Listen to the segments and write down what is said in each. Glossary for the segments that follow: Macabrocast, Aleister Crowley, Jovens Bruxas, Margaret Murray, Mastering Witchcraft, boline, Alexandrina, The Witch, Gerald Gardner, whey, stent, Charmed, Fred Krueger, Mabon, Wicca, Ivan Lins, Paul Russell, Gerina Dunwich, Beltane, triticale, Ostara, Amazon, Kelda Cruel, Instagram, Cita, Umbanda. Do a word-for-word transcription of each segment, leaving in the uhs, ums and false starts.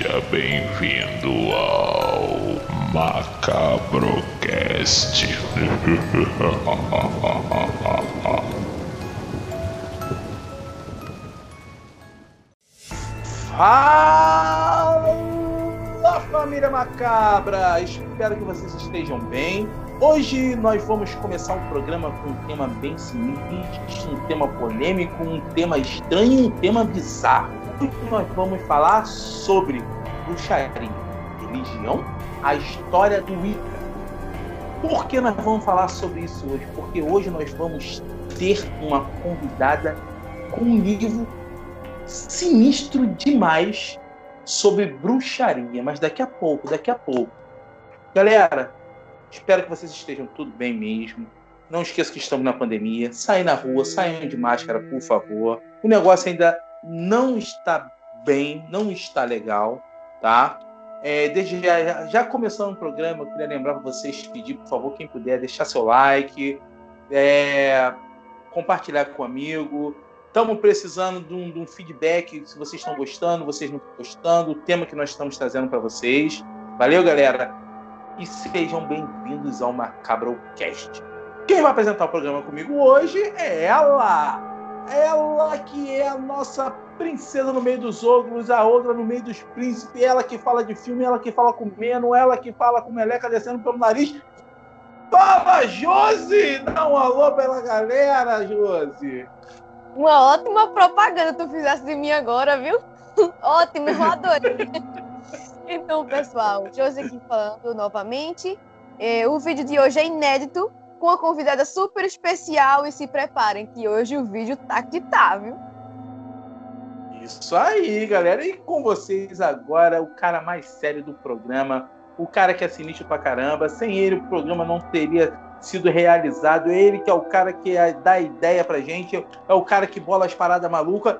Seja bem-vindo ao Macabrocast. Fala, família macabra! Espero que vocês estejam bem. Hoje nós vamos começar um programa com um tema bem sinistro, um tema polêmico, um tema estranho, um tema bizarro. Nós vamos falar sobre bruxaria, religião, a história do Wicca. Por que nós vamos falar sobre isso hoje? Porque hoje nós vamos ter uma convidada com um livro sinistro demais sobre bruxaria, mas daqui a pouco, daqui a pouco. Galera, espero que vocês estejam tudo bem mesmo. Não esqueça que estamos na pandemia, saem na rua, saiam de máscara, por favor. O negócio ainda não está bem, não está legal, tá? É, desde já, já começando o programa, eu queria lembrar para vocês, pedir, por favor, quem puder, deixar seu like, é, compartilhar com um amigo. Estamos precisando de um, de um feedback, se vocês estão gostando, vocês não estão gostando, o tema que nós estamos trazendo para vocês. Valeu, galera! E sejam bem-vindos ao Macabrocast. Quem vai apresentar o programa comigo hoje é ela! Ela que é a nossa princesa no meio dos ogros, a outra no meio dos príncipes, ela que fala de filme, ela que fala comendo, ela que fala com meleca descendo pelo nariz. Fala, Josi! Dá um alô pela galera, Josi! Uma ótima propaganda tu fizesse de mim agora, viu? Ótimo, eu adorei! Então, pessoal, Josi aqui falando novamente. É, o vídeo de hoje é inédito, com uma convidada super especial, e se preparem que hoje o vídeo tá que tá, viu? Isso aí, galera. E com vocês agora, o cara mais sério do programa, o cara que é sinistro pra caramba. Sem ele, o programa não teria sido realizado. Ele que é o cara que dá ideia pra gente, é o cara que bola as paradas malucas.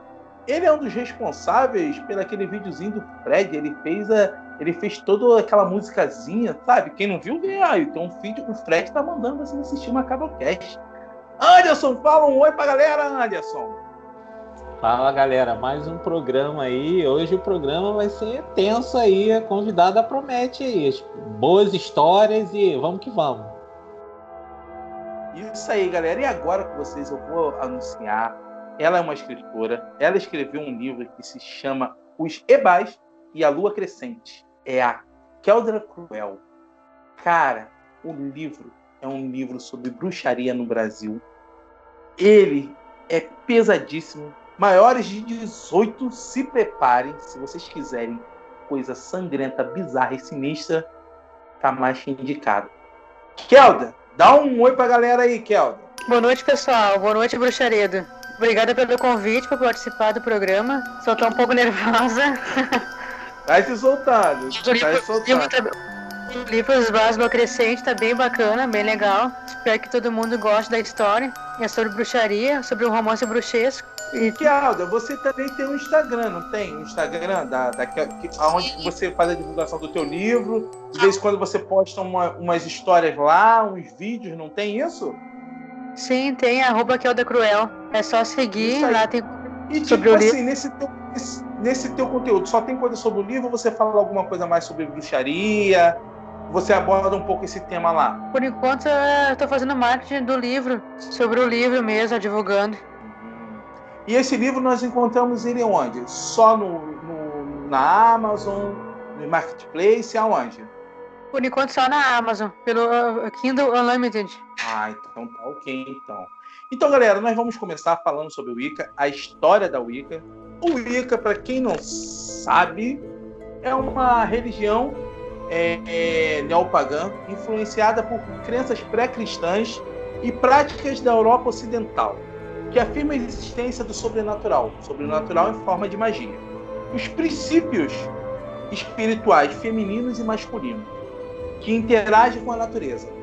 Ele é um dos responsáveis pelo aquele videozinho do Fred. Ele fez a... Ele fez toda aquela musicazinha, sabe? Quem não viu, vê aí. Então, o vídeo, o Fred tá mandando você assistir uma Macabrocast. Anderson, fala um oi pra galera, Anderson. Fala, galera. Mais um programa aí. Hoje o programa vai ser tenso aí. A convidada promete aí boas histórias e vamos que vamos. Isso aí, galera. E agora com vocês eu vou anunciar. Ela é uma escritora. Ela escreveu um livro que se chama Os Ebás e a Lua Crescente. É a Kelda Cruel. Cara, o livro é um livro sobre bruxaria no Brasil. Ele é pesadíssimo. Maiores de dezoito, se preparem. Se vocês quiserem coisa sangrenta, bizarra e sinistra, tá mais que indicado. Kelda, dá um oi pra galera aí, Kelda. Boa noite, pessoal. Boa noite, bruxaredo. Obrigada pelo convite, por participar do programa. Só tô um pouco nervosa. Vai se soltando, vai se soltando. O livro Os Ebás e a Lua Crescente tá bem bacana, bem legal. Espero que todo mundo goste da história. É sobre bruxaria, sobre um romance bruxesco. E Kelda, você também tem um Instagram, não tem? Um Instagram da, da, da, onde você faz a divulgação do teu livro. De vez em quando você posta uma, umas histórias lá, uns vídeos, não tem isso? Sim, tem, arroba Kelda Cruel. É só seguir, lá tem... E tipo assim, nesse teu, nesse, nesse teu conteúdo, só tem coisa sobre o livro, você fala alguma coisa mais sobre bruxaria? Você aborda um pouco esse tema lá? Por enquanto, eu tô fazendo marketing do livro, sobre o livro mesmo, divulgando. E esse livro nós encontramos ele onde? Só no, no, na Amazon, no Marketplace, aonde? Por enquanto só na Amazon, pelo Kindle Unlimited. Ah, então tá ok, então. Então, galera, nós vamos começar falando sobre o Wicca, a história da Wicca. O Wicca, para quem não sabe, é uma religião é, é, neopagã influenciada por crenças pré-cristãs e práticas da Europa Ocidental, que afirma a existência do sobrenatural, sobrenatural em forma de magia, os princípios espirituais femininos e masculinos, que interagem com a natureza.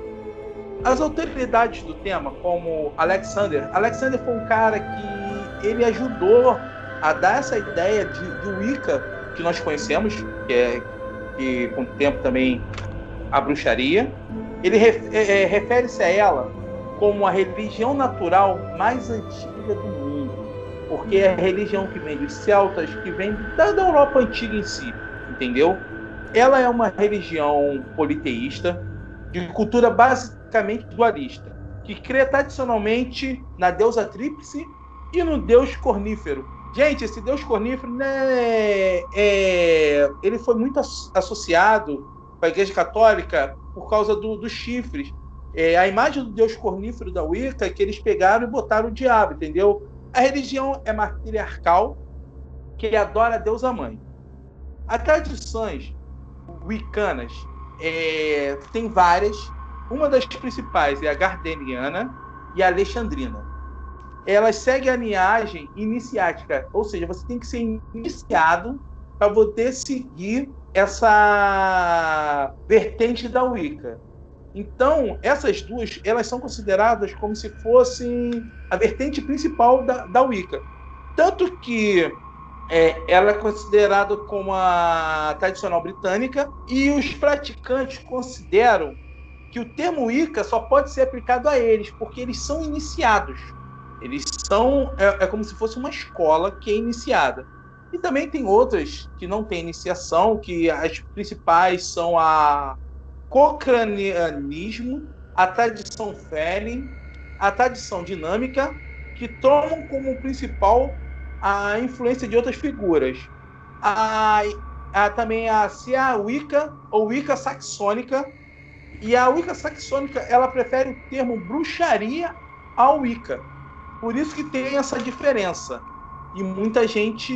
As autoridades do tema, como Alexander, Alexander foi um cara que ele ajudou a dar essa ideia de, do Wicca que nós conhecemos, que, é, que com o tempo também a bruxaria. Ele ref, é, refere-se a ela como a religião natural mais antiga do mundo, porque é a religião que vem dos celtas, que vem da Europa antiga em si, entendeu? Ela é uma religião politeísta, de cultura basicamente dualista, que crê tradicionalmente na deusa tríplice e no deus cornífero. Gente, esse deus cornífero, né, é, ele foi muito associado à Igreja Católica por causa do, dos chifres. É, a imagem do deus cornífero da Wicca é que eles pegaram e botaram o diabo, entendeu? A religião é matriarcal, que adora a deusa mãe. As tradições wiccanas é, tem várias. Uma das principais é a Gardeniana e a Alexandrina. Elas seguem a linhagem iniciática, ou seja, você tem que ser iniciado para poder seguir essa vertente da Wicca. Então, essas duas, elas são consideradas como se fossem a vertente principal da, da Wicca. Tanto que é, ela é considerada como a tradicional britânica, e os praticantes consideram que o termo Wicca só pode ser aplicado a eles, porque eles são iniciados. Eles são... É, é como se fosse uma escola que é iniciada. E também tem outras que não têm iniciação, que as principais são a... cocranianismo, a tradição Felling, a tradição dinâmica, que tomam como principal a influência de outras figuras. A, a, também a, se a Wicca, ou Wicca saxônica, e a Wicca saxônica, ela prefere o termo bruxaria ao Wicca. Por isso que tem essa diferença. E muita gente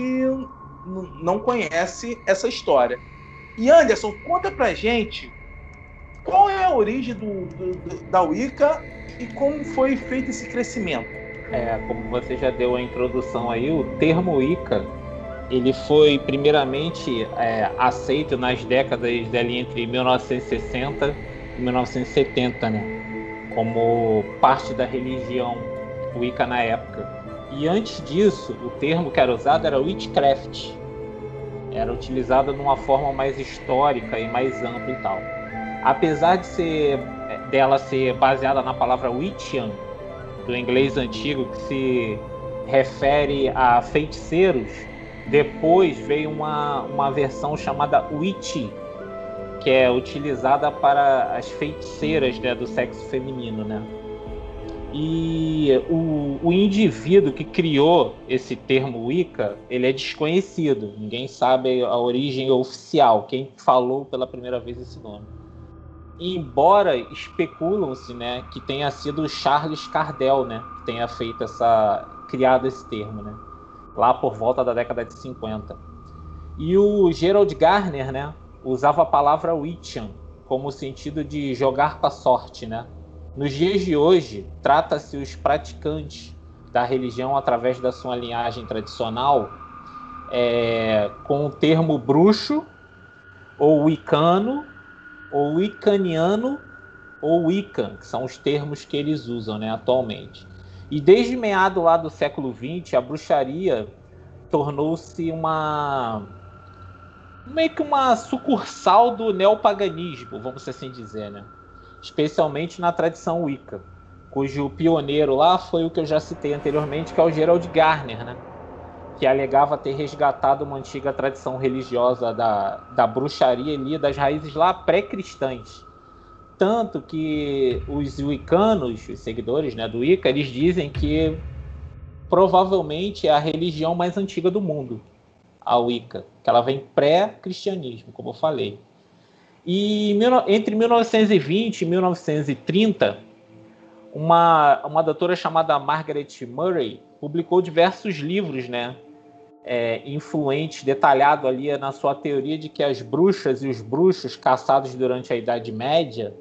não conhece essa história. E Anderson, conta pra gente qual é a origem do, do, da Wicca e como foi feito esse crescimento? É, como você já deu a introdução aí, o termo Wicca, ele foi primeiramente é, aceito nas décadas dali entre mil novecentos e sessenta e mil novecentos e setenta, né? Como parte da religião Wicca na época. E antes disso, o termo que era usado era Witchcraft. Era utilizado de uma forma mais histórica e mais ampla e tal. Apesar de ser, dela ser baseada na palavra Wiccan, do inglês antigo, que se refere a feiticeiros, depois veio uma, uma versão chamada Witch, que é utilizada para as feiticeiras, né, do sexo feminino, né? E o, o indivíduo que criou esse termo Wicca, ele é desconhecido, ninguém sabe a origem oficial, quem falou pela primeira vez esse nome. Embora especulam-se, né, que tenha sido o Charles Cardell, né, que tenha feito essa, criado esse termo, né, lá por volta da década de cinquenta. E o Gerald Gardner, né, usava a palavra Wiccan como sentido de jogar com a sorte, né. Nos dias de hoje, trata-se os praticantes da religião através da sua linhagem tradicional é, com o termo bruxo ou wiccano, ou wiccaniano ou wiccan, que são os termos que eles usam, né, atualmente. E desde meado lá do século vinte, a bruxaria tornou-se uma meio que uma sucursal do neopaganismo, vamos assim dizer, né? Especialmente na tradição Wicca, cujo pioneiro lá foi o que eu já citei anteriormente, que é o Gerald Gardner, né? Que alegava ter resgatado uma antiga tradição religiosa da, da bruxaria ali, das raízes lá pré-cristãs. Tanto que os wiccanos, os seguidores, né, do Wicca, eles dizem que provavelmente é a religião mais antiga do mundo, a Wicca, que ela vem pré-cristianismo, como eu falei. E entre mil novecentos e vinte e mil novecentos e trinta, uma, uma doutora chamada Margaret Murray publicou diversos livros, né, é, influentes, detalhado ali na sua teoria de que as bruxas e os bruxos caçados durante a Idade Média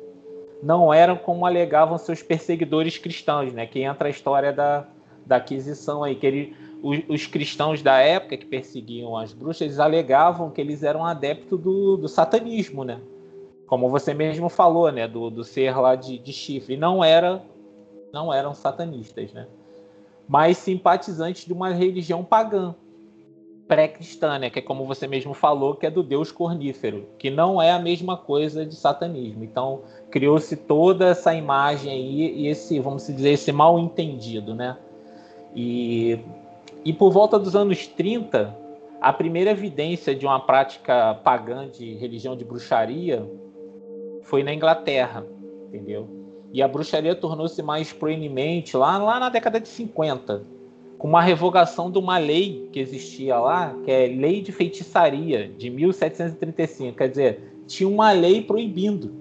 não eram como alegavam seus perseguidores cristãos, né, que entra a história da, da Aquisição aí, que ele, os, os cristãos da época que perseguiam as bruxas, eles alegavam que eles eram adeptos do, do satanismo, né, como você mesmo falou, né, do, do ser lá de, de chifre, e não, era, não eram satanistas, né, mas simpatizantes de uma religião pagã, pré-cristã, né? Que é como você mesmo falou, que é do deus cornífero, que não é a mesma coisa de satanismo. Então, criou-se toda essa imagem aí, e esse, vamos dizer, esse mal entendido, né? E, e por volta dos anos trinta, a primeira evidência de uma prática pagã de religião de bruxaria foi na Inglaterra, entendeu? E a bruxaria tornou-se mais proeminente lá, lá na década de cinquenta, com uma revogação de uma lei que existia lá, que é Lei de Feitiçaria, de mil setecentos e trinta e cinco. Quer dizer, tinha uma lei proibindo,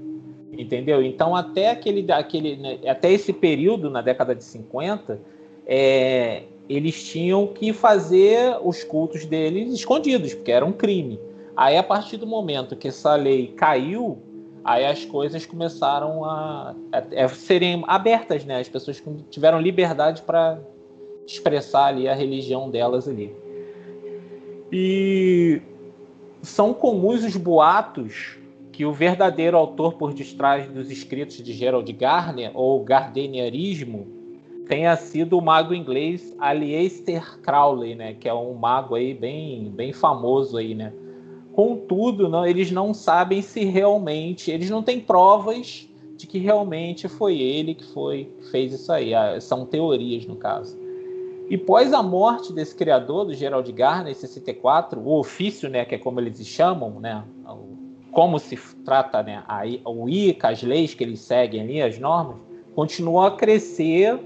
entendeu? Então, até, aquele, aquele, até esse período, na década de cinquenta, é, eles tinham que fazer os cultos deles escondidos, porque era um crime. Aí, a partir do momento que essa lei caiu, aí as coisas começaram a, a, a serem abertas, né? As pessoas tiveram liberdade para expressar ali a religião delas ali. E são comuns os boatos que o verdadeiro autor por detrás dos escritos de Gerald Gardner, ou Gardenianismo, tenha sido o mago inglês Aleister Crowley, né? Que é um mago aí bem, bem famoso aí, né? Contudo, não, eles não sabem se realmente... Eles não têm provas de que realmente foi ele que foi, fez isso aí. São teorias, no caso. E pós a morte desse criador, do Gerald Gardner, em sessenta e quatro, o ofício, né, que é como eles se chamam, né, como se trata, né, a Wicca, as leis que eles seguem ali, as normas, continuou a crescer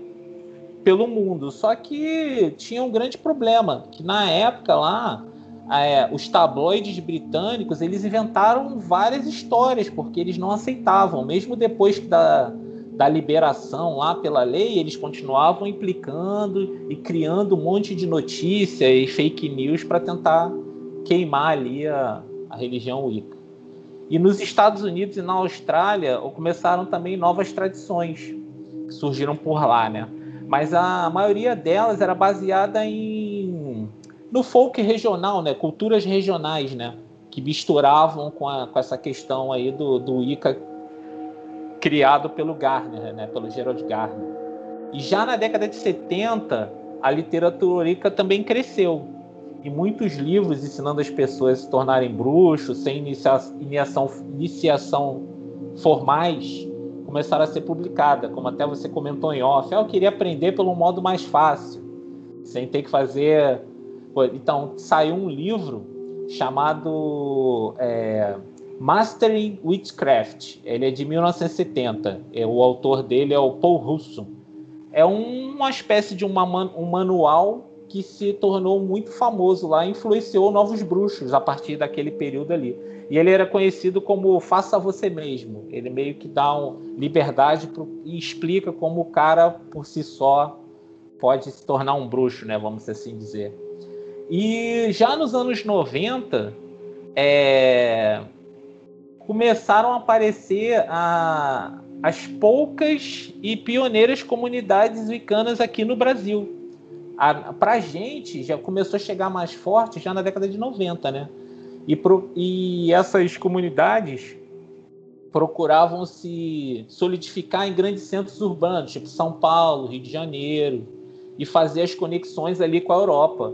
pelo mundo. Só que tinha um grande problema, que na época lá... É, os tabloides britânicos, eles inventaram várias histórias, porque eles não aceitavam. Mesmo depois da, da liberação lá pela lei, eles continuavam implicando e criando um monte de notícia e fake news para tentar queimar ali a, a religião Wicca. E nos Estados Unidos e na Austrália começaram também novas tradições que surgiram por lá, né? Mas a maioria delas era baseada em no folk regional, né? Culturas regionais, né? Que misturavam com, a, com essa questão aí do, do Wicca criado pelo Gardner, né? Pelo Gerald Gardner. E já na década de setenta, a literatura Wicca também cresceu. E muitos livros ensinando as pessoas a se tornarem bruxos, sem inicia, iniciação, iniciação formais, começaram a ser publicadas, como até você comentou em off. Ah, eu queria aprender pelo modo mais fácil, sem ter que fazer... Então, saiu um livro chamado é, Mastering Witchcraft. Ele é de mil novecentos e setenta. O autor dele é o Paul Russell. É uma espécie de uma, um manual que se tornou muito famoso lá, influenciou novos bruxos a partir daquele período ali. E ele era conhecido como Faça Você Mesmo. Ele meio que dá um, liberdade pro, e explica como o cara, por si só, pode se tornar um bruxo, né? Vamos assim dizer. E já nos anos noventa, é, começaram a aparecer a, as poucas e pioneiras comunidades wiccanas aqui no Brasil. Para a gente, já começou a chegar mais forte já na década de noventa, né? E, pro, e essas comunidades procuravam se solidificar em grandes centros urbanos, tipo São Paulo, Rio de Janeiro, e fazer as conexões ali com a Europa,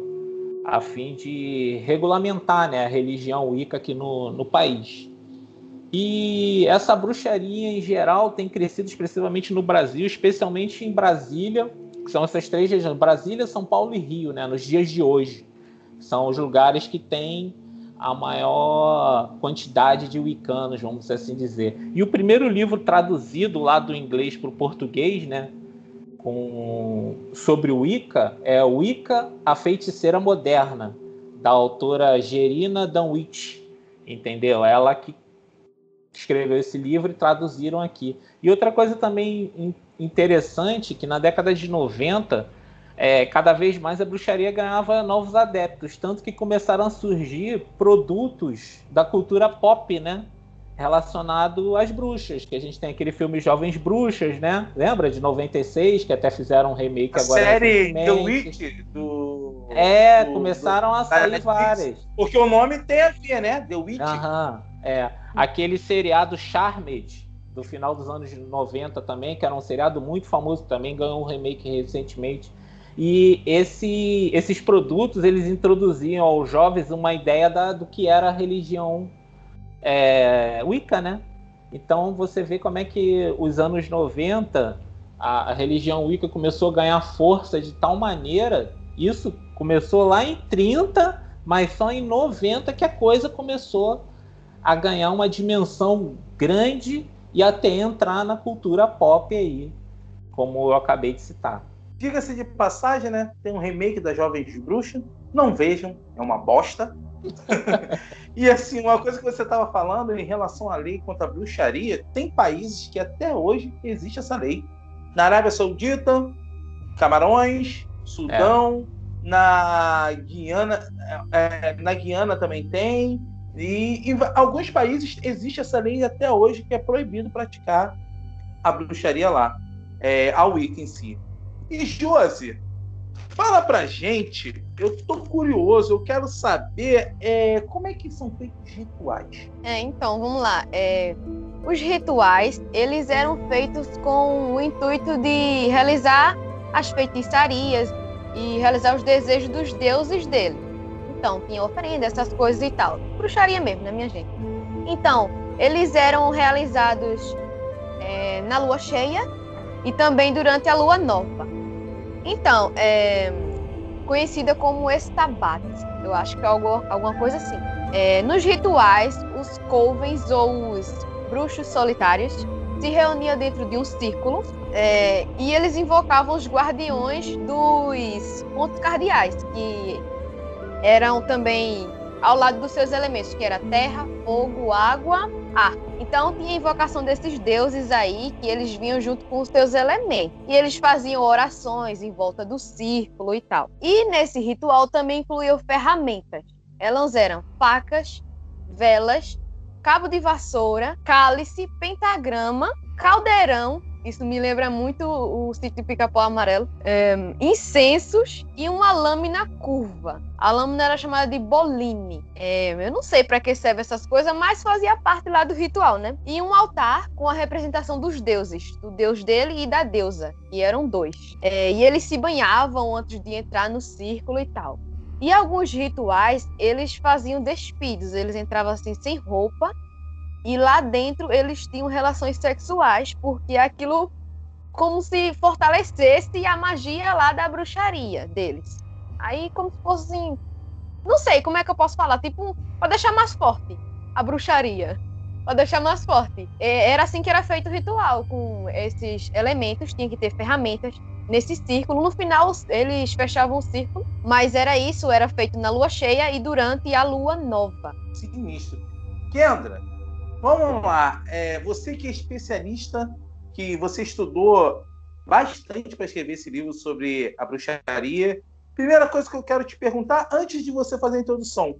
a fim de regulamentar, né, a religião Wicca aqui no, no país. E essa bruxaria, em geral, tem crescido expressivamente no Brasil, especialmente em Brasília, que são essas três regiões, Brasília, São Paulo e Rio, né, nos dias de hoje. São os lugares que têm a maior quantidade de wiccanos, vamos assim dizer. E o primeiro livro traduzido lá do inglês para o português, né, Com, sobre o Wicca, é Wicca, a Feiticeira Moderna, da autora Gerina Dunwich, entendeu? Ela que escreveu esse livro e traduziram aqui. E outra coisa também interessante, que na década de noventa, é, cada vez mais a bruxaria ganhava novos adeptos, tanto que começaram a surgir produtos da cultura pop, né? Relacionado às bruxas, que a gente tem aquele filme Jovens Bruxas, né? Lembra? De noventa e seis, que até fizeram um remake a agora. A série The Witch, do... É, do, começaram do, a sair várias. Porque o nome tem a ver, né? The Witch. Aham, é. Aquele seriado Charmed, do final dos anos noventa também, que era um seriado muito famoso também, ganhou um remake recentemente. E esse, esses produtos, eles introduziam aos jovens uma ideia da, do que era a religião É, Wicca, né? Então você vê como é que os anos noventa a, a religião Wicca começou a ganhar força de tal maneira. Isso começou lá em trinta, mas só em noventa que a coisa começou a ganhar uma dimensão grande e até entrar na cultura pop aí, como eu acabei de citar. Diga-se de passagem, né? Tem um remake da Jovens Bruxas. Não vejam, é uma bosta. E assim, uma coisa que você estava falando em relação à lei contra a bruxaria, tem países que até hoje existe essa lei. Na Arábia Saudita, Camarões, Sudão, é. na Guiana, é, na Guiana também tem. E em alguns países existe essa lei até hoje que é proibido praticar a bruxaria lá, é, a Wicca em si. E Josi, fala pra gente, eu tô curioso, eu quero saber é, como é que são feitos os rituais. É, então, vamos lá. É, os rituais, eles eram feitos com o intuito de realizar as feitiçarias e realizar os desejos dos deuses dele. Então, tinha oferenda, essas coisas e tal. Bruxaria mesmo, né, minha gente? Então, eles eram realizados é, na lua cheia e também durante a lua nova. Então, é, conhecida como estabat, eu acho que é algo, alguma coisa assim. É, nos rituais, os covens ou os bruxos solitários se reuniam dentro de um círculo é, e eles invocavam os guardiões dos pontos cardeais, que eram também ao lado dos seus elementos, que era terra, fogo, água, ar. Então tinha a invocação desses deuses aí, que eles vinham junto com os seus elementos. E eles faziam orações em volta do círculo e tal. E nesse ritual também incluíam ferramentas. Elas eram facas, velas, cabo de vassoura, cálice, pentagrama, caldeirão. Isso me lembra muito o sítio Pica-Pau Amarelo. É, incensos e uma lâmina curva. A lâmina era chamada de boline. É, eu não sei para que serve essas coisas, mas fazia parte lá do ritual, né? E um altar com a representação dos deuses. Do deus dele e da deusa. E eram dois. É, e eles se banhavam antes de entrar no círculo e tal. E alguns rituais, eles faziam despidos. Eles entravam assim, sem roupa. E lá dentro eles tinham relações sexuais, porque aquilo como se fortalecesse a magia lá da bruxaria deles. Aí como se fosse assim, não sei como é que eu posso falar, tipo, para deixar mais forte a bruxaria, para deixar mais forte. Era assim que era feito o ritual, com esses elementos, tinha que ter ferramentas nesse círculo. No final eles fechavam o círculo, mas era isso, era feito na lua cheia e durante a lua nova. Sinistro. Kendra, vamos lá, é, você que é especialista, que você estudou bastante para escrever esse livro sobre a bruxaria, primeira coisa que eu quero te perguntar, antes de você fazer a introdução,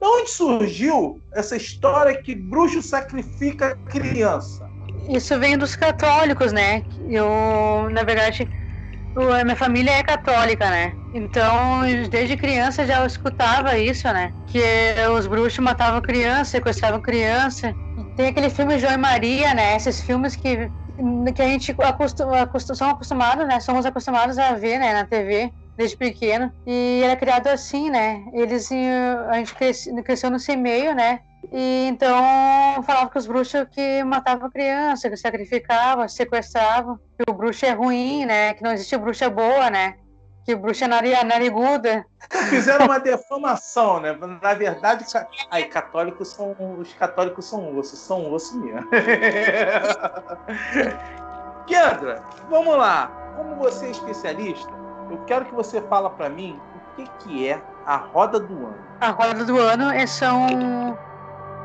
de onde surgiu essa história que bruxo sacrifica criança? Isso vem dos católicos, né? Eu, na verdade, a minha família é católica, né? Então, desde criança já eu escutava isso, né? Que os bruxos matavam criança, sequestravam criança. Tem aquele filme João e Maria, né? Esses filmes que, que a gente acostum, acostum, são acostumados, né? Somos acostumados a ver, né? Na T V, desde pequeno. E era criado assim, né? Eles, a gente cresce, cresceu nesse meio, né? E então falava que os bruxos que matavam criança, que sacrificavam, sequestravam, que o bruxo é ruim, né? Que não existe bruxa boa, né? Que bruxa nariguda. Fizeram uma defamação, né? Na verdade, ca... Ai, católicos são... os católicos são osso, são osso mesmo. Kendra, vamos lá. Como você é especialista, eu quero que você fala para mim o que, que é a roda do ano. A roda do ano é são...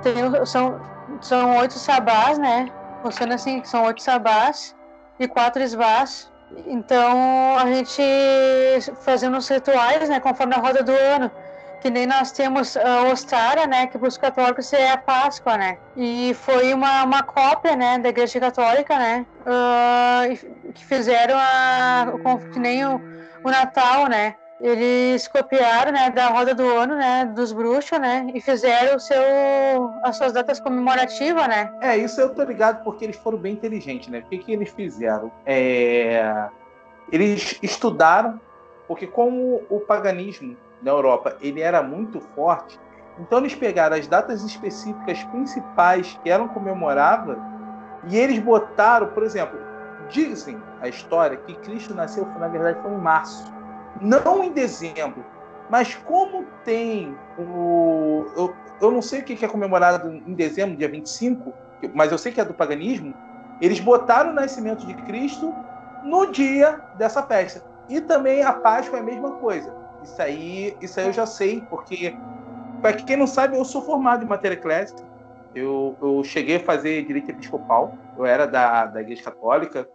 Tem, são, são oito sabás, né? Funciona assim, são oito sabás e quatro esbás. Então, a gente fazendo os rituais, né, conforme a roda do ano, que nem nós temos a Ostara, né, que para os católicos é a Páscoa, né, e foi uma, uma cópia, né, da Igreja Católica, né, uh, que fizeram a, que nem o, o Natal, né, eles copiaram, né, da roda do ano, né, dos bruxos, né, e fizeram o seu, as suas datas comemorativas, né. É, isso eu tô ligado, porque eles foram bem inteligentes, né. O que que eles fizeram? É... Eles estudaram, porque como o paganismo na Europa, ele era muito forte, então eles pegaram as datas específicas principais que eram comemoradas e eles botaram, por exemplo, dizem a história que Cristo nasceu, na verdade, foi em março. Não em dezembro, Mas como tem o... Eu, eu não sei o que é comemorado em dezembro, dia vinte e cinco, mas eu sei que é do paganismo, eles botaram o nascimento de Cristo no dia dessa festa. E também a Páscoa é a mesma coisa. Isso aí, isso aí eu já sei, porque, para quem não sabe, eu sou formado em matéria eclésica. Eu, eu cheguei a fazer direito episcopal, eu era da, da Igreja Católica,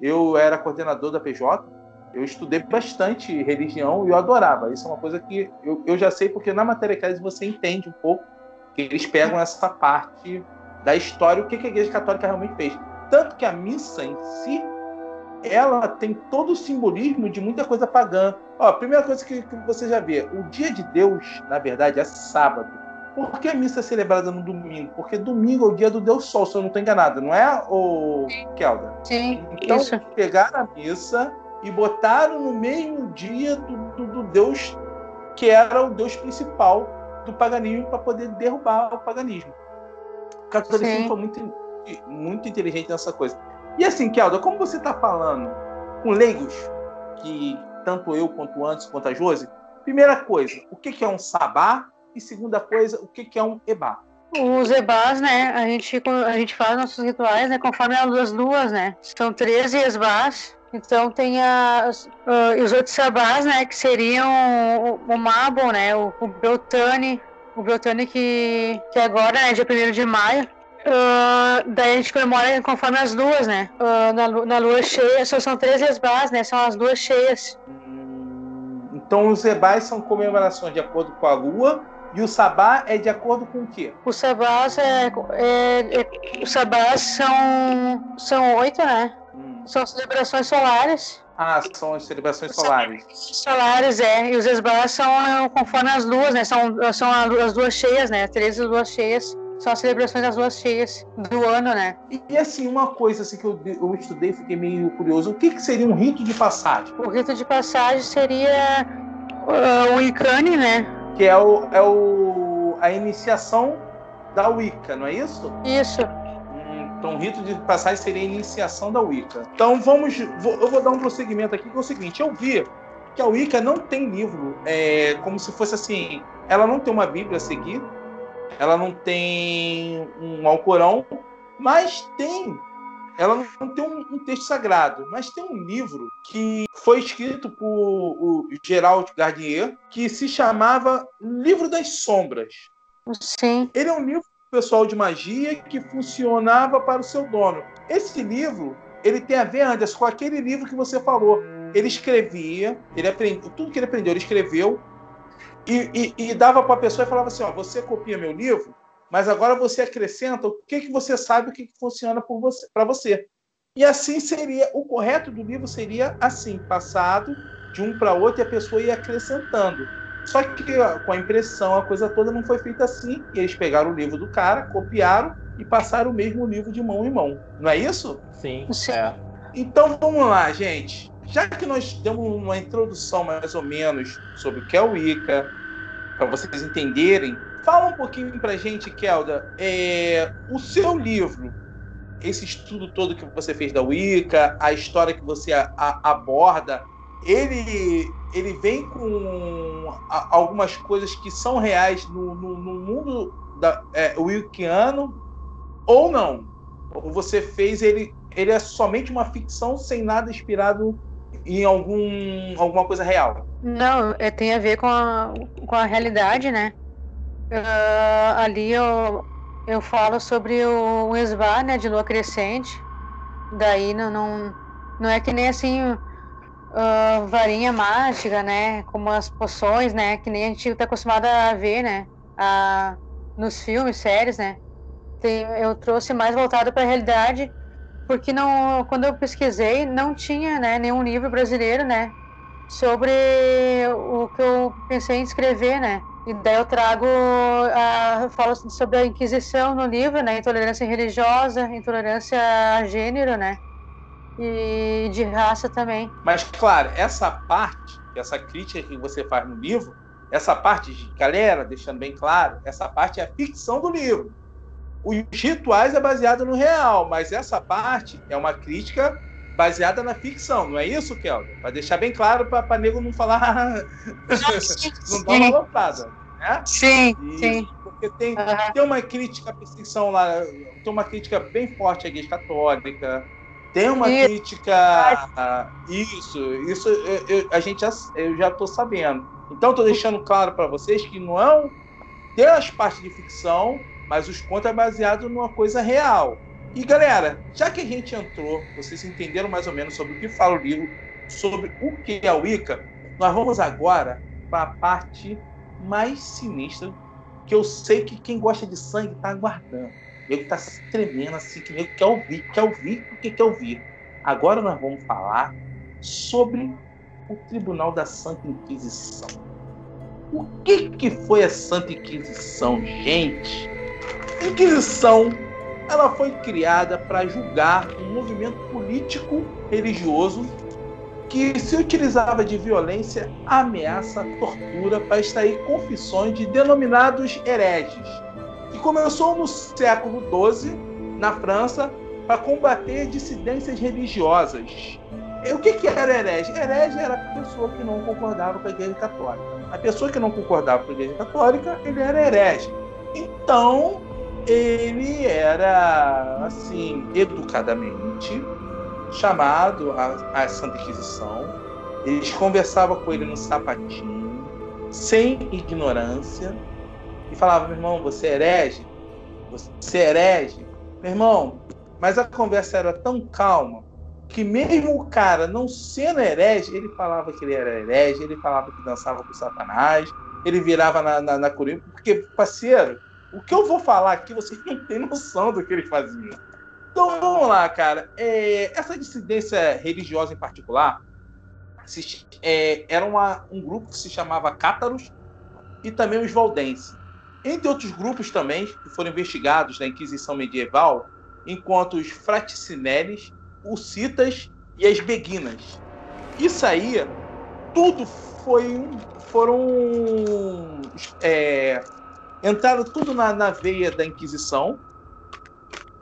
eu era coordenador da P J, eu estudei bastante religião e eu adorava. Isso é uma coisa que eu, eu já sei, porque na matéria eclésica você entende um pouco que eles pegam essa parte da história, o que a Igreja Católica realmente fez. Tanto que a missa em si, ela tem todo o simbolismo de muita coisa pagã. Ó, a primeira coisa que, que você já vê, o dia de Deus, na verdade, é sábado. Por que a missa é celebrada no domingo? Porque domingo é o dia do Deus Sol, se eu não estou enganada, não é, ô Kelda? Sim, então, isso. Pegaram a missa e botaram no mesmo dia do, do, do Deus, que era o Deus principal do paganismo, para poder derrubar o paganismo. O catolicismo foi muito, muito inteligente nessa coisa. E assim, Kelda, como você está falando com leigos, que tanto eu quanto o Anderson quanto a Josi, primeira coisa, o que, que é um sabá? E segunda coisa, o que, que é um ebá? Os ebás, né, a gente, a gente faz nossos rituais, né, conforme as luas, né, são treze esbás, então tem as, uh, os outros sabás, né, que seriam o, o Mabon, né, o, o Beltane, o Beltane que, que agora, né, dia primeiro de maio, Uh, daí a gente comemora conforme as luas, né? Uh, na, na lua cheia, só são três esbás, né? São as luas cheias. Então os ebás são comemorações de acordo com a lua, e o sabá é de acordo com o quê? O sabá é, é, é, os sabás são, são oito, né? Hum. São celebrações solares. Ah, são as celebrações solares. Solares, é. E os esbás são conforme as luas, né? São, são as luas cheias, né? Três luas cheias. São as celebrações das luas cheias do ano, né? E assim, uma coisa assim, que eu, eu estudei, fiquei meio curioso. O que, que seria um rito de passagem? O rito de passagem seria uh, o Wiccani, né? Que é, o, é o, a iniciação da Wicca, não é isso? Isso. Então, o rito de passagem seria a iniciação da Wicca. Então, vamos... Vou, eu vou dar um prosseguimento aqui, que é o seguinte. Eu vi que a Wicca não tem livro, é, como se fosse assim... Ela não tem uma Bíblia a seguir. Ela não tem um Alcorão, mas tem... Ela não tem um, um texto sagrado, mas tem um livro que foi escrito por o Gerald Gardner, que se chamava Livro das Sombras. Sim. Ele é um livro pessoal de magia que funcionava para o seu dono. Esse livro, ele tem a ver, Anderson, com aquele livro que você falou. Ele escrevia, ele aprendeu, tudo que ele aprendeu, ele escreveu, E, e, e dava para a pessoa e falava assim, ó, você copia meu livro, mas agora você acrescenta o que, que você sabe, o que, que funciona para você. E assim seria, o correto do livro seria assim, passado de um para outro e a pessoa ia acrescentando. Só que com a impressão, a coisa toda não foi feita assim, e eles pegaram o livro do cara, copiaram e passaram o mesmo livro de mão em mão. Não é isso? Sim. É. Então vamos lá, gente. Já que nós demos uma introdução mais ou menos sobre o que é o Wicca, para vocês entenderem, fala um pouquinho para a gente, Kelda, é, o seu livro, esse estudo todo que você fez da Wicca, a história que você a, a, aborda, ele, ele vem com a, algumas coisas que são reais no, no, no mundo da, é, wicciano ou não? Ou você fez ele, ele é somente uma ficção sem nada inspirado em algum, alguma coisa real? Não, é, tem a ver com a, com a realidade, né? Uh, ali eu, eu falo sobre o, o esbá, né, de lua crescente. Daí não, não, não é que nem assim uh, varinha mágica, né? Como as poções, né? Que nem a gente está acostumado a ver, né? A, nos filmes, séries, né? Tem, eu trouxe mais voltado para a realidade, porque não, quando eu pesquisei, não tinha, né, nenhum livro brasileiro, né, sobre o que eu pensei em escrever, né. E daí eu trago, a, eu falo sobre a Inquisição no livro, né, intolerância religiosa, intolerância a gênero, né, e de raça também. Mas, claro, essa parte, essa crítica que você faz no livro, essa parte, galera, deixando bem claro, essa parte é a ficção do livro. Os rituais é baseado no real, mas essa parte é uma crítica baseada na ficção, não é isso, Kelda? Para deixar bem claro, para nego não falar... não dá uma lotada, né? Sim, e, sim. Porque tem, uhum. tem uma crítica à perseguição lá, tem uma crítica bem forte à Igreja Católica, tem uma isso. crítica... A, isso, isso eu, eu, a gente já, eu já estou sabendo. Então, estou deixando claro para vocês que não é um, tem as partes de ficção, mas os contos é baseado numa coisa real. E galera, já que a gente entrou, vocês entenderam mais ou menos sobre o que fala o livro, sobre o que é a Wicca, nós vamos agora para a parte mais sinistra, que eu sei que quem gosta de sangue está aguardando. Ele está tremendo assim, que ele quer ouvir, quer ouvir o que quer ouvir. Agora nós vamos falar sobre o Tribunal da Santa Inquisição. O que, que foi a Santa Inquisição, gente? Inquisição... ela foi criada para julgar um movimento político religioso que se utilizava de violência, ameaça, tortura para extrair confissões de denominados hereges, que começou no século doze, na França, para combater dissidências religiosas. E o que, que era herege? Herege era a pessoa que não concordava com a Igreja Católica. A pessoa que não concordava com a Igreja Católica, ele era herege. Então... ele era, assim, educadamente chamado à, à Santa Inquisição. Eles conversavam com ele no sapatinho, sem ignorância, e falavam: meu irmão, você é herege? Você é herege? Meu irmão, mas a conversa era tão calma que mesmo o cara não sendo herege, ele falava que ele era herege, ele falava que dançava com Satanás, ele virava na, na, na corinha, porque, parceiro, o que eu vou falar aqui, vocês não têm noção do que ele fazia. Então, vamos lá, cara. É, essa dissidência religiosa em particular, se, é, era uma, um grupo que se chamava Cátaros e também os Valdense. Entre outros grupos também, que foram investigados na Inquisição Medieval, enquanto os Fraticinel, os Citas e as Beguinas. Isso aí, tudo foi, foram... É, entraram tudo na, na veia da Inquisição,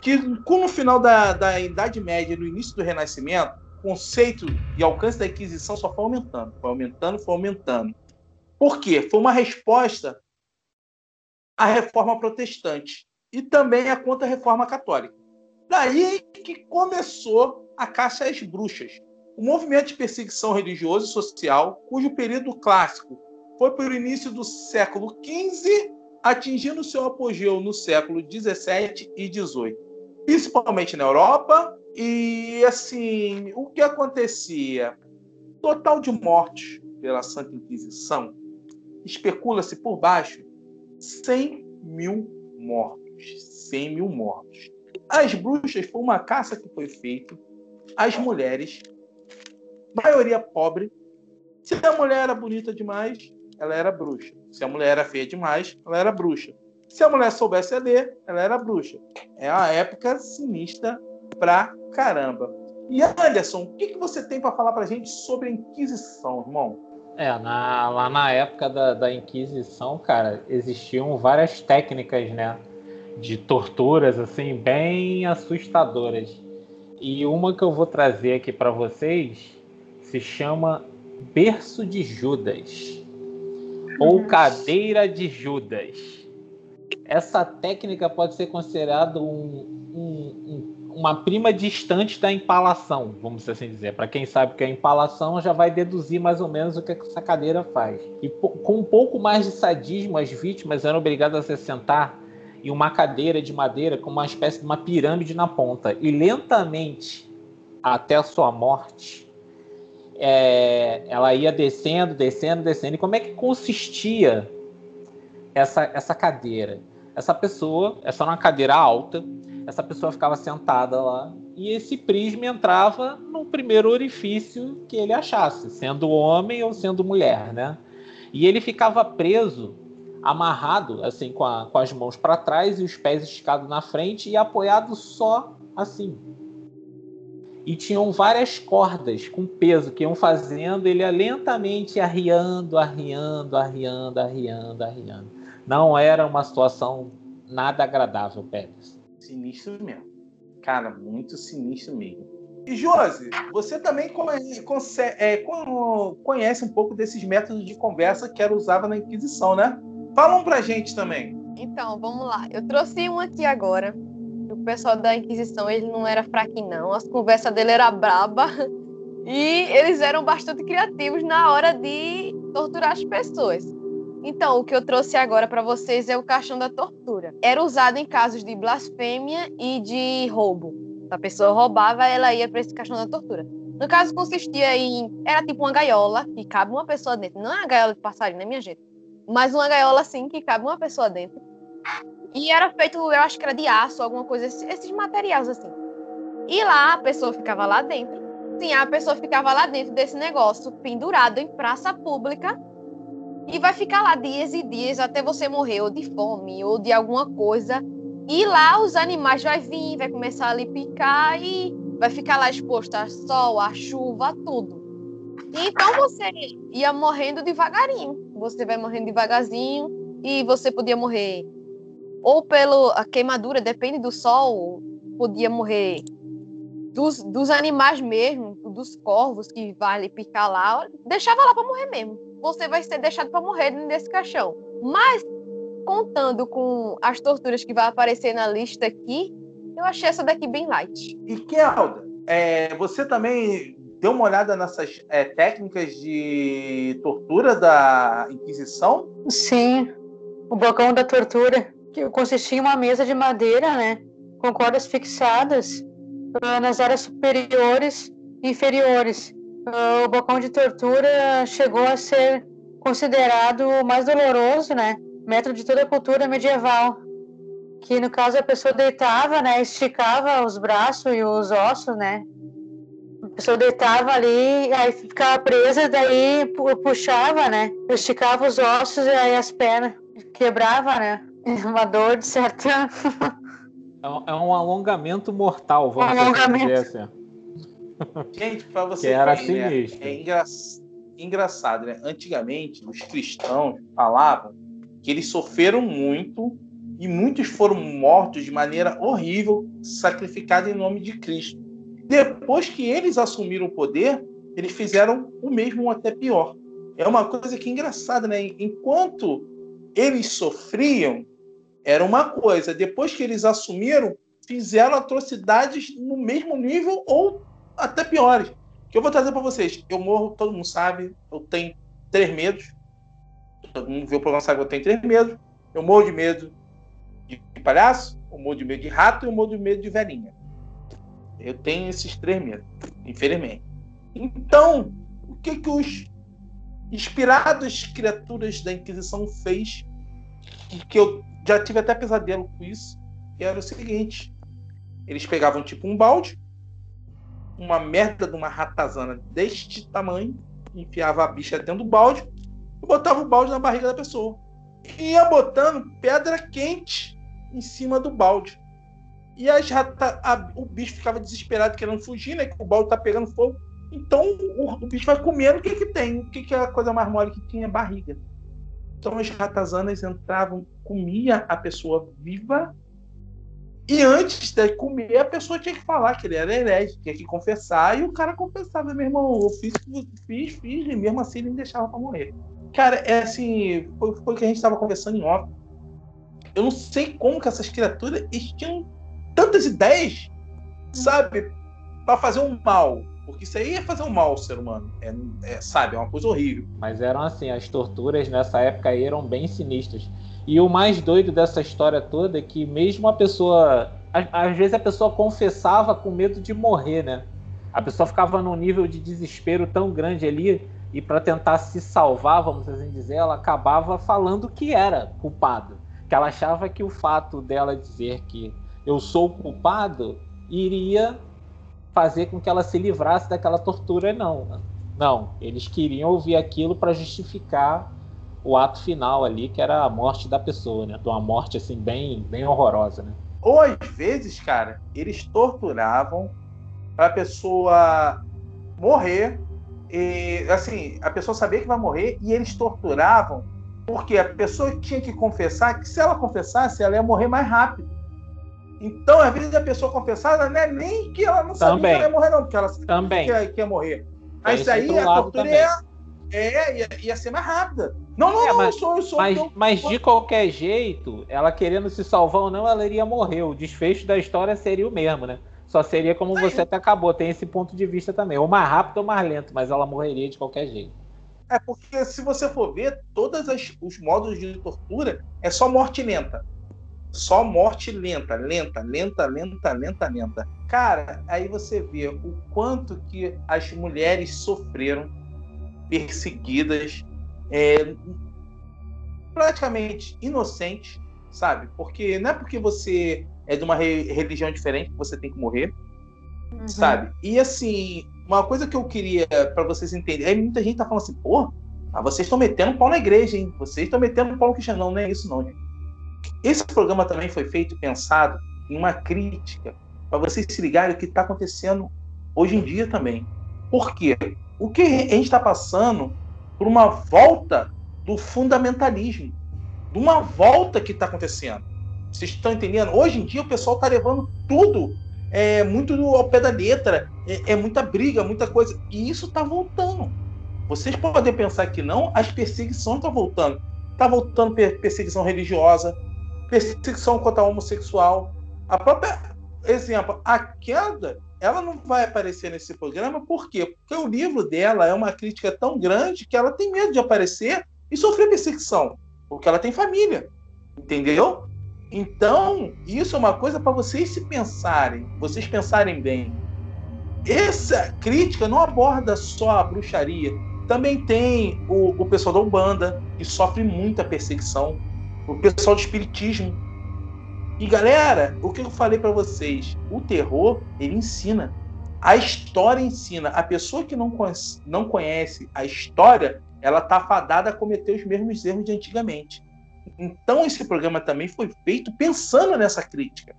que com no final da, da Idade Média, no início do Renascimento, o conceito e alcance da Inquisição só foi aumentando, foi aumentando, foi aumentando. Por quê? Foi uma resposta à Reforma Protestante e também à Contra-Reforma Católica. Daí que começou a caça às bruxas, um movimento de perseguição religiosa e social, cujo período clássico foi pelo início do século quinze, atingindo seu apogeu no século dezessete e dezoito, principalmente na Europa. E, assim, o que acontecia? Total de mortes pela Santa Inquisição, especula-se por baixo, cem mil mortos. cem mil mortos. As bruxas foi uma caça que foi feita às mulheres, maioria pobre. Se a mulher era bonita demais, ela era bruxa. Se a mulher era feia demais, ela era bruxa. Se a mulher soubesse ler, ela era bruxa. É uma época sinistra pra caramba. E Anderson, o que, que você tem para falar pra gente sobre a Inquisição, irmão? É, na, lá na época da, da Inquisição, cara, existiam várias técnicas, né? De torturas, assim, bem assustadoras. E uma que eu vou trazer aqui pra vocês se chama Berço de Judas. Ou cadeira de Judas. Essa técnica pode ser considerada um, um, um, uma prima distante da empalação, vamos assim dizer. Para quem sabe o que é empalação, já vai deduzir mais ou menos o que essa cadeira faz. E com um pouco mais de sadismo, as vítimas eram obrigadas a se sentar em uma cadeira de madeira com uma espécie de uma pirâmide na ponta. E lentamente, até a sua morte... É, ela ia descendo, descendo, descendo. E como é que consistia essa, essa cadeira? Essa pessoa, essa era uma cadeira alta, essa pessoa ficava sentada lá e esse prisma entrava no primeiro orifício que ele achasse, sendo homem ou sendo mulher, né? E ele ficava preso, amarrado, assim, com, a, com as mãos para trás e os pés esticados na frente e apoiado só assim. E tinham várias cordas com peso que iam fazendo ele lentamente arriando, arriando, arriando, arriando, arriando. Não era uma situação nada agradável, Pérez. Sinistro mesmo. Cara, muito sinistro mesmo. E, Josi, você também conhece um pouco desses métodos de conversa que ela usava na Inquisição, né? Fala um pra gente também. Então, vamos lá. Eu trouxe um aqui agora. O pessoal da Inquisição, ele não era fraquinho, não. As conversas dele eram braba. E eles eram bastante criativos na hora de torturar as pessoas. Então, o que eu trouxe agora para vocês é o caixão da tortura. Era usado em casos de blasfêmia e de roubo. A pessoa roubava, ela ia para esse caixão da tortura. No caso, consistia em... Era tipo uma gaiola que cabe uma pessoa dentro. Não é uma gaiola de passarinho, né, minha gente? Mas uma gaiola, assim, que cabe uma pessoa dentro. E era feito, eu acho que era de aço, alguma coisa, esses materiais, assim. E lá, a pessoa ficava lá dentro. Sim, a pessoa ficava lá dentro desse negócio, pendurada em praça pública. E vai ficar lá dias e dias até você morrer, ou de fome, ou de alguma coisa. E lá os animais vão vir, vai começar a lhe picar e vai ficar lá exposto ao sol, à chuva, a tudo. Então você ia morrendo devagarinho. Você vai morrendo devagarzinho e você podia morrer ou pela queimadura, depende do sol, podia morrer dos, dos animais mesmo, dos corvos que vai lhe picar lá. Deixava lá para morrer mesmo. Você vai ser deixado para morrer nesse caixão. Mas, contando com as torturas que vai aparecer na lista aqui, eu achei essa daqui bem light. E, Kelda, é, você também deu uma olhada nessas é, técnicas de tortura da Inquisição? Sim, o balcão da tortura, que consistia em uma mesa de madeira, né, com cordas fixadas nas áreas superiores e inferiores. O balcão de tortura chegou a ser considerado o mais doloroso, né, método de toda a cultura medieval, que no caso a pessoa deitava, né, esticava os braços e os ossos, né, a pessoa deitava ali, aí ficava presa, daí puxava, né, esticava os ossos e aí as pernas, quebrava, né, uma dor de certo. É um alongamento mortal, vamos dizer. Alongamento. Gente, para você que era ver, assim, é, é engra... engraçado, né? Antigamente, os cristãos falavam que eles sofreram muito e muitos foram mortos de maneira horrível, sacrificados em nome de Cristo. Depois que eles assumiram o poder, eles fizeram o mesmo ou até pior. É uma coisa que é engraçada, né? Enquanto eles sofriam, era uma coisa. Depois que eles assumiram, fizeram atrocidades no mesmo nível ou até piores. Que eu vou trazer para vocês. Eu morro, todo mundo sabe, eu tenho três medos. Todo mundo viu o programa, sabe que eu tenho três medos. Eu morro de medo de palhaço, eu morro de medo de rato e eu morro de medo de velhinha. Eu tenho esses três medos, infelizmente. Então, o que que os inspirados criaturas da Inquisição fez, que eu já tive até pesadelo com isso, que era o seguinte: eles pegavam tipo um balde, uma merda de uma ratazana deste tamanho, enfiava a bicha dentro do balde, botava o balde na barriga da pessoa e ia botando pedra quente em cima do balde, e as rata, a, o bicho ficava desesperado querendo fugir, né, que o balde tá pegando fogo. Então o, o bicho vai comendo o que que tem, o que que é a coisa mais mole que tinha, barriga. Então as ratazanas entravam, comia a pessoa viva, e antes de comer a pessoa tinha que falar que ele era herege, tinha que confessar, e o cara confessava: meu irmão, eu fiz, fiz, fiz, e mesmo assim ele me deixava pra morrer. Cara, é assim, foi, foi o que a gente estava conversando em off. Eu não sei como que essas criaturas tinham tantas ideias, sabe, para fazer um mal. Porque isso aí é fazer um mal ao ser humano, é, é, sabe, é uma coisa horrível. Mas eram assim, as torturas nessa época aí eram bem sinistras. E o mais doido dessa história toda é que mesmo a pessoa... Às vezes a pessoa confessava com medo de morrer, né? A pessoa ficava num nível de desespero tão grande ali, e para tentar se salvar, vamos assim dizer, ela acabava falando que era culpada. Que ela achava que o fato dela dizer que eu sou culpado iria fazer com que ela se livrasse daquela tortura. Não, não. Eles queriam ouvir aquilo para justificar o ato final ali, que era a morte da pessoa, né? Uma morte assim bem, bem horrorosa, né? Ou às vezes, cara, eles torturavam para a pessoa morrer. E, assim, a pessoa sabia que vai morrer, e eles torturavam porque a pessoa tinha que confessar, que se ela confessasse, ela ia morrer mais rápido. Então, às vezes, a pessoa confessada não é nem que ela não sabia também. que ela ia morrer, não, porque ela sabia que ela ia morrer. Mas isso aí, a tortura ia, é, ia, ia ser mais rápida. Não, não, é, não, mas, eu sou, eu sou. Mas, eu... mas, de qualquer jeito, ela querendo se salvar ou não, ela iria morrer. O desfecho da história seria o mesmo, né? Só seria como aí, você até acabou, tem esse ponto de vista também. Ou mais rápido ou mais lento, mas ela morreria de qualquer jeito. É, porque se você for ver, todos os modos de tortura é só morte lenta. Só morte lenta, lenta, lenta, lenta, lenta, lenta. Cara, aí você vê o quanto que as mulheres sofreram, perseguidas, é, praticamente inocentes, sabe? Porque não é porque você é de uma re- religião diferente que você tem que morrer, uhum. sabe? E assim, uma coisa que eu queria pra vocês entenderem, aí muita gente tá falando assim, pô, ah, vocês estão metendo pau na igreja, hein? Vocês estão metendo pau no cristão. Não, não é isso não, gente. Esse programa também foi feito, pensado em uma crítica, para vocês se ligarem o que está acontecendo hoje em dia também. Por quê? O que a gente está passando por uma volta do fundamentalismo, de uma volta que está acontecendo. Vocês estão entendendo? Hoje em dia o pessoal está levando tudo é, muito ao pé da letra, é, é muita briga, muita coisa, e isso está voltando. Vocês podem pensar que não, as perseguições estão voltando. Está voltando perseguição religiosa, perseguição contra a homossexual. A própria, exemplo, a Kelda, ela não vai aparecer nesse programa, por quê? Porque o livro dela é uma crítica tão grande que ela tem medo de aparecer e sofrer perseguição, porque ela tem família, entendeu? Então, isso é uma coisa para vocês se pensarem, vocês pensarem bem. Essa crítica não aborda só a bruxaria, também tem o, o pessoal da Umbanda, que sofre muita perseguição, o pessoal do espiritismo. E galera, o que eu falei para vocês, o terror, ele ensina, a história ensina. A pessoa que não conhece, não conhece a história, ela tá fadada a cometer os mesmos erros de antigamente. Então esse programa também foi feito pensando nessa crítica.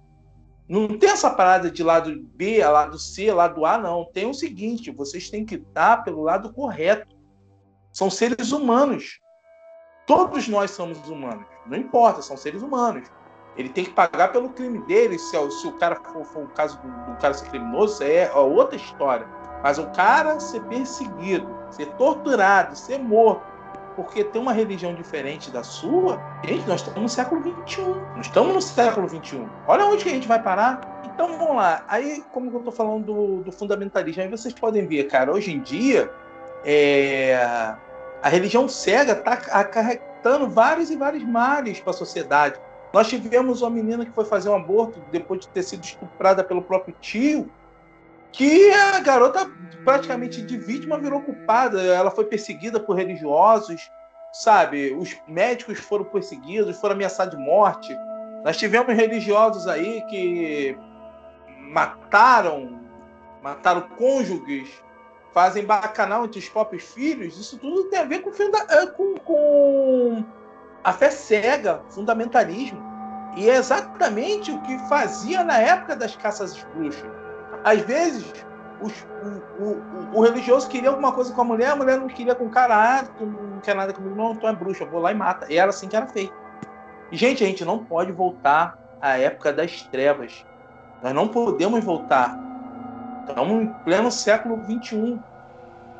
Não tem essa parada de lado B, lado C, lado A, não. Tem o seguinte, vocês têm que estar pelo lado correto. São seres humanos. Todos nós somos humanos. Não importa, são seres humanos. Ele tem que pagar pelo crime dele. Se, se o cara for, for o caso do, do cara ser criminoso, é outra história. Mas o cara ser perseguido, ser torturado, ser morto, porque tem uma religião diferente da sua, gente, nós estamos no século vinte e um. Nós estamos no século vinte e um. Olha onde que a gente vai parar. Então, vamos lá. Aí, como eu estou falando do, do fundamentalismo, aí vocês podem ver, cara, hoje em dia, é... a religião cega está acarretando vários e vários males para a sociedade. Nós tivemos uma menina que foi fazer um aborto depois de ter sido estuprada pelo próprio tio, que a garota praticamente de vítima virou culpada, ela foi perseguida por religiosos, sabe? Os médicos foram perseguidos, foram ameaçados de morte. Nós tivemos religiosos aí que mataram, mataram cônjuges, fazem bacanal entre os próprios filhos. Isso tudo tem a ver com, com, com a fé cega, fundamentalismo. E é exatamente o que fazia na época das caças às bruxas. Às vezes, os, o, o, o religioso queria alguma coisa com a mulher, a mulher não queria com o cara, ah, tu não quer nada comigo, não, tu é bruxa, vou lá e mata. E era assim que era feito. E, gente, a gente não pode voltar à época das trevas. Nós não podemos voltar. Estamos em pleno século vinte e um.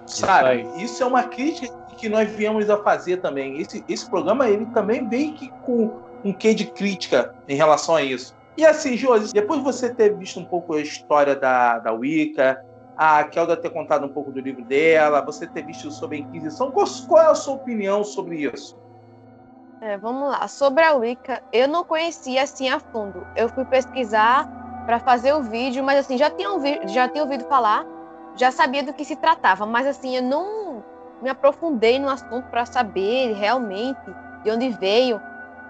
Sabe? Isso, Isso é uma crítica que nós viemos a fazer também. Esse, esse programa, ele também vem que com um quê de crítica em relação a isso. E assim, Josi, depois de você ter visto um pouco a história da, da Wicca, a Kelda ter contado um pouco do livro dela, você ter visto sobre a Inquisição, qual é a sua opinião sobre isso? É, vamos lá. Sobre a Wicca, eu não conhecia assim a fundo. Eu fui pesquisar para fazer o vídeo, mas assim, já tinha, ouvido, já tinha ouvido falar, já sabia do que se tratava, mas assim, eu não me aprofundei no assunto para saber realmente de onde veio.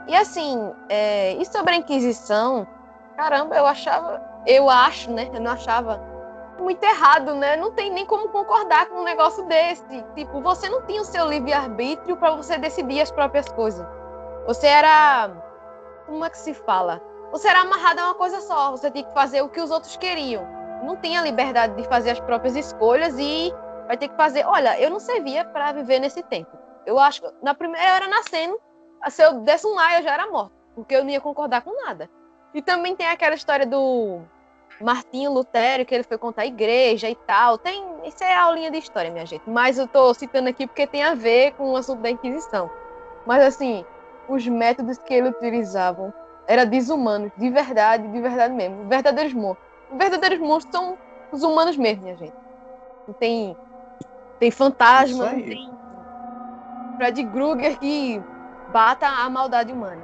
E assim, é, e sobre a Inquisição, caramba, eu achava, eu acho, né, eu não achava muito errado, né, não tem nem como concordar com um negócio desse, tipo, você não tinha o seu livre-arbítrio para você decidir as próprias coisas, você era, como é que se fala, você era amarrado a uma coisa só, você tinha que fazer o que os outros queriam, não tinha liberdade de fazer as próprias escolhas e vai ter que fazer, olha, eu não servia para viver nesse tempo, eu acho, na primeira, eu era nascendo, se eu desse um ar, eu já era morta, porque eu não ia concordar com nada. E também tem aquela história do Martinho Lutério, que ele foi contar a igreja e tal. Tem, isso é a aulinha de história, minha gente. Mas eu tô citando aqui porque tem a ver com o assunto da Inquisição. Mas assim, os métodos que ele utilizava eram desumanos, de verdade, de verdade mesmo. Verdadeiros monstros. Verdadeiros monstros são os humanos mesmo, minha gente. Não tem, tem fantasma, não tem Fred Krueger que bata a maldade humana.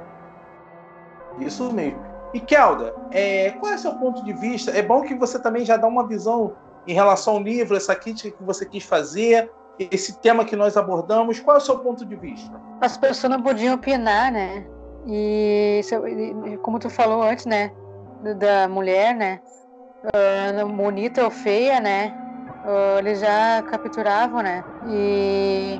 Isso mesmo. E Kelda, é, qual é o seu ponto de vista? É bom que você também já dá uma visão em relação ao livro, essa crítica que você quis fazer, esse tema que nós abordamos. Qual é o seu ponto de vista? As pessoas não podiam opinar, né? E como tu falou antes, né? Da mulher, né? Uh, bonita ou feia, né? Uh, eles já capturavam, né? E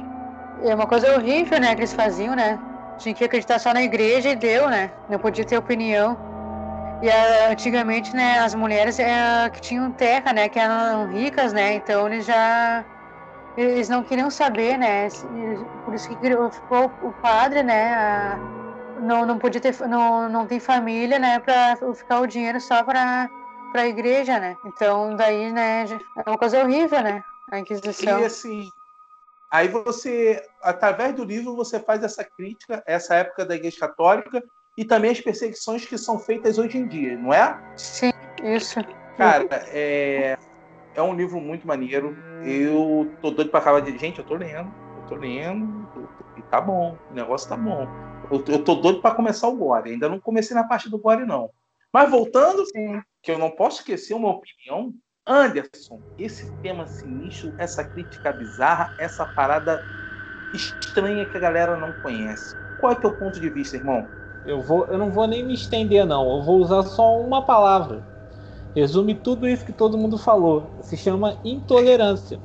é uma coisa horrível, né? Que eles faziam, né? Tinha que acreditar só na igreja e deu, né? Não podia ter opinião. E antigamente, né, as mulheres é, que tinham terra, né, que eram ricas, né, então eles já, eles não queriam saber, né, por isso que ficou o padre, né, a, não, não podia ter, não, não tem família, né, para ficar o dinheiro só para a igreja, né, então daí, né, é uma coisa horrível, né, a Inquisição. E assim, aí você, através do livro, você faz essa crítica, essa época da Igreja Católica, e também as perseguições que são feitas hoje em dia, não é? Sim, isso. Cara, é, é um livro muito maneiro. Eu tô doido pra acabar de... Gente, eu tô lendo, eu tô lendo, e tá bom, o negócio tá bom. Eu, eu tô doido pra começar o gore, ainda não comecei na parte do gore, não. Mas voltando, sim, que eu não posso esquecer uma opinião, Anderson, esse tema sinistro, essa crítica bizarra, essa parada estranha que a galera não conhece. Qual é o teu ponto de vista, irmão? Eu, vou, eu não vou nem me estender, não. Eu vou usar só uma palavra. Resume tudo isso que todo mundo falou. Se chama intolerância.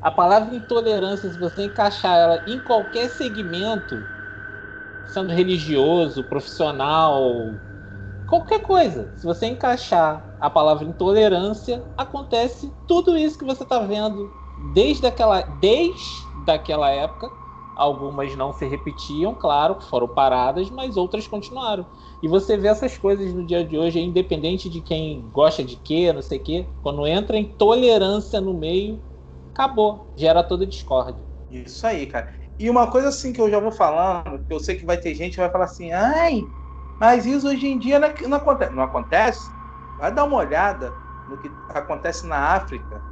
A palavra intolerância, se você encaixar ela em qualquer segmento, sendo religioso, profissional, qualquer coisa, se você encaixar a palavra intolerância, acontece tudo isso que você está vendo desde aquela, desde aquela época. Algumas não se repetiam, claro, foram paradas, mas outras continuaram. E você vê essas coisas no dia de hoje, independente de quem gosta de quê, não sei o quê, quando entra intolerância no meio, acabou, gera toda discórdia. Isso aí, cara. E uma coisa assim que eu já vou falando, que eu sei que vai ter gente que vai falar assim, ai, mas isso hoje em dia não, não acontece. Não acontece? Vai dar uma olhada no que acontece na África.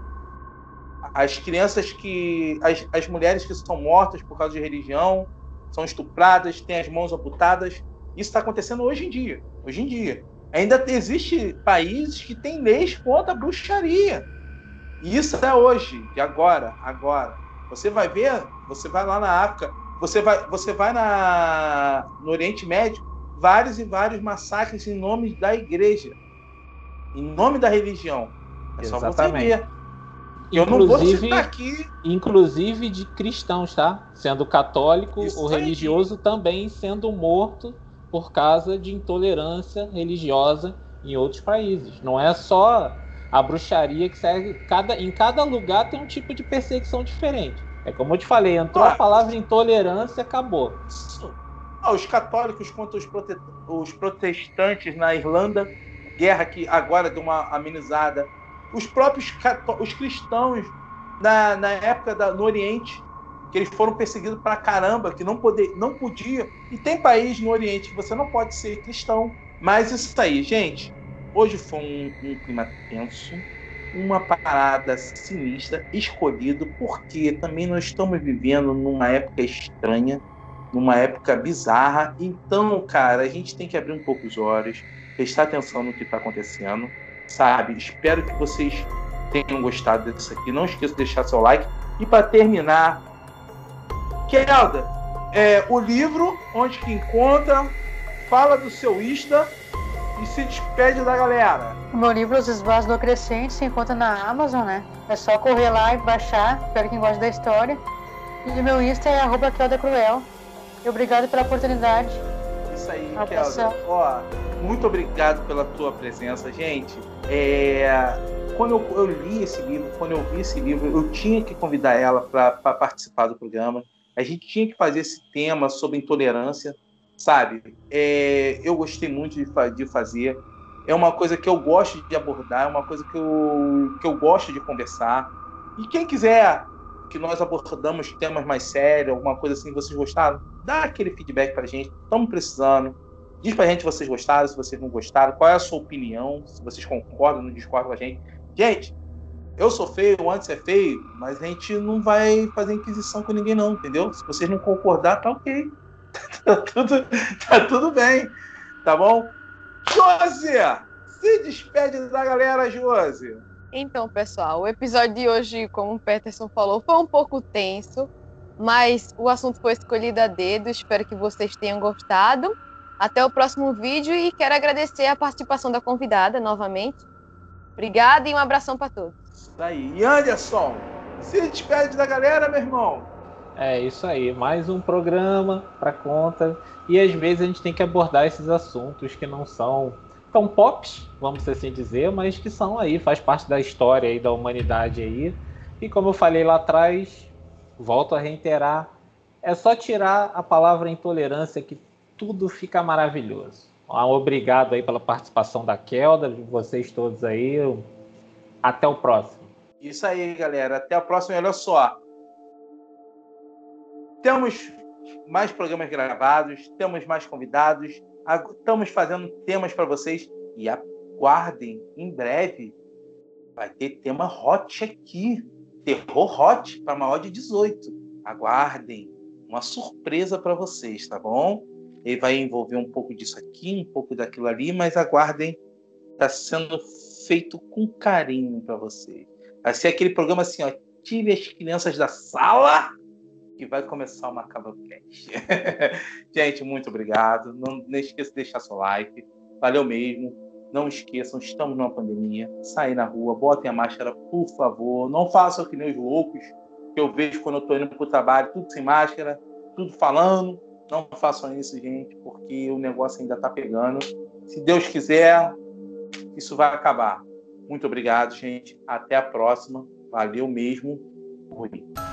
As crianças que... As, as mulheres que são mortas por causa de religião, são estupradas, têm as mãos amputadas. Isso está acontecendo hoje em dia. Hoje em dia. Ainda existe países que têm leis contra a bruxaria. E isso é hoje, de agora, agora. Você vai ver, você vai lá na África, você vai, você vai na, no Oriente Médio, vários e vários massacres em nome da igreja. Em nome da religião. É só você ver. Eu inclusive, não vou citar aqui. Inclusive de cristãos, tá? Sendo católico ou religioso também sendo morto por causa de intolerância religiosa em outros países. Não é só a bruxaria que segue. Cada, em cada lugar tem um tipo de perseguição diferente. É como eu te falei, entrou ah, a palavra intolerância, acabou. Ah, os católicos contra os, prote... os protestantes na Irlanda, guerra que agora deu uma amenizada. Os próprios cató- os cristãos, na, na época da, no Oriente, que eles foram perseguidos pra caramba, que não, poder, não podia. E tem país no Oriente que você não pode ser cristão. Mas isso aí, gente. Hoje foi um, um clima tenso, uma parada sinistra, escolhido, porque também nós estamos vivendo numa época estranha, numa época bizarra. Então, cara, a gente tem que abrir um pouco os olhos, prestar atenção no que está acontecendo. Sabe, espero que vocês tenham gostado disso aqui. Não esqueça de deixar seu like. E para terminar, Kelda, é, o livro, onde que encontra, fala do seu Insta e se despede da galera. O meu livro, Os Ebás e a Lua Crescente, se encontra na Amazon, né? É só correr lá e baixar. Espero que goste da história. E meu Insta é arroba Kelda Cruel. Obrigado pela oportunidade. Isso aí, Kelda. Ó, muito obrigado pela tua presença, gente. É, quando eu, eu li esse livro, quando eu vi esse livro, eu tinha que convidar ela para participar do programa. A gente tinha que fazer esse tema sobre intolerância, sabe? É, eu gostei muito de, fa- de fazer. É uma coisa que eu gosto de abordar, é uma coisa que eu, que eu gosto de conversar. E quem quiser que nós abordamos temas mais sérios, alguma coisa assim, vocês gostaram, dá aquele feedback pra gente, estamos precisando. Diz pra gente se vocês gostaram, se vocês não gostaram, qual é a sua opinião, se vocês concordam, não discordam com a gente. Gente, eu sou feio, antes é feio, mas a gente não vai fazer inquisição com ninguém não, entendeu? Se vocês não concordar, tá ok. Tá tudo, tá tudo bem, tá bom? Josi, se despede da galera, Josi. Então, pessoal, o episódio de hoje, como o Peterson falou, foi um pouco tenso, mas o assunto foi escolhido a dedo, espero que vocês tenham gostado. Até o próximo vídeo e quero agradecer a participação da convidada novamente. Obrigada e um abração para todos. Isso aí. E Anderson, se despede da galera, meu irmão. É isso aí. Mais um programa para conta. E às vezes a gente tem que abordar esses assuntos que não são tão pops, vamos assim dizer, mas que são aí, faz parte da história aí, da humanidade aí. E como eu falei lá atrás, volto a reiterar, é só tirar a palavra intolerância que tudo fica maravilhoso. Obrigado aí pela participação da Kelda, de vocês todos aí. Até o próximo. Isso aí, galera. Até o próximo. Olha só. Temos mais programas gravados, temos mais convidados, estamos fazendo temas para vocês. E aguardem, em breve vai ter tema hot aqui. Terror hot para maior de dezoito. Aguardem. Uma surpresa para vocês, tá bom? Ele vai envolver um pouco disso aqui, um pouco daquilo ali, mas aguardem, está sendo feito com carinho para vocês. Vai ser aquele programa assim, ó, tire as crianças da sala que vai começar o Macabrocast. Gente, muito obrigado. Não, não esqueça de deixar seu like. Valeu mesmo. Não esqueçam, estamos numa pandemia. Sair na rua, botem a máscara, por favor. Não façam que nem os loucos que eu vejo quando eu estou indo para o trabalho, tudo sem máscara, tudo falando. Não façam isso, gente, porque o negócio ainda está pegando. Se Deus quiser, isso vai acabar. Muito obrigado, gente. Até a próxima. Valeu mesmo. Fui.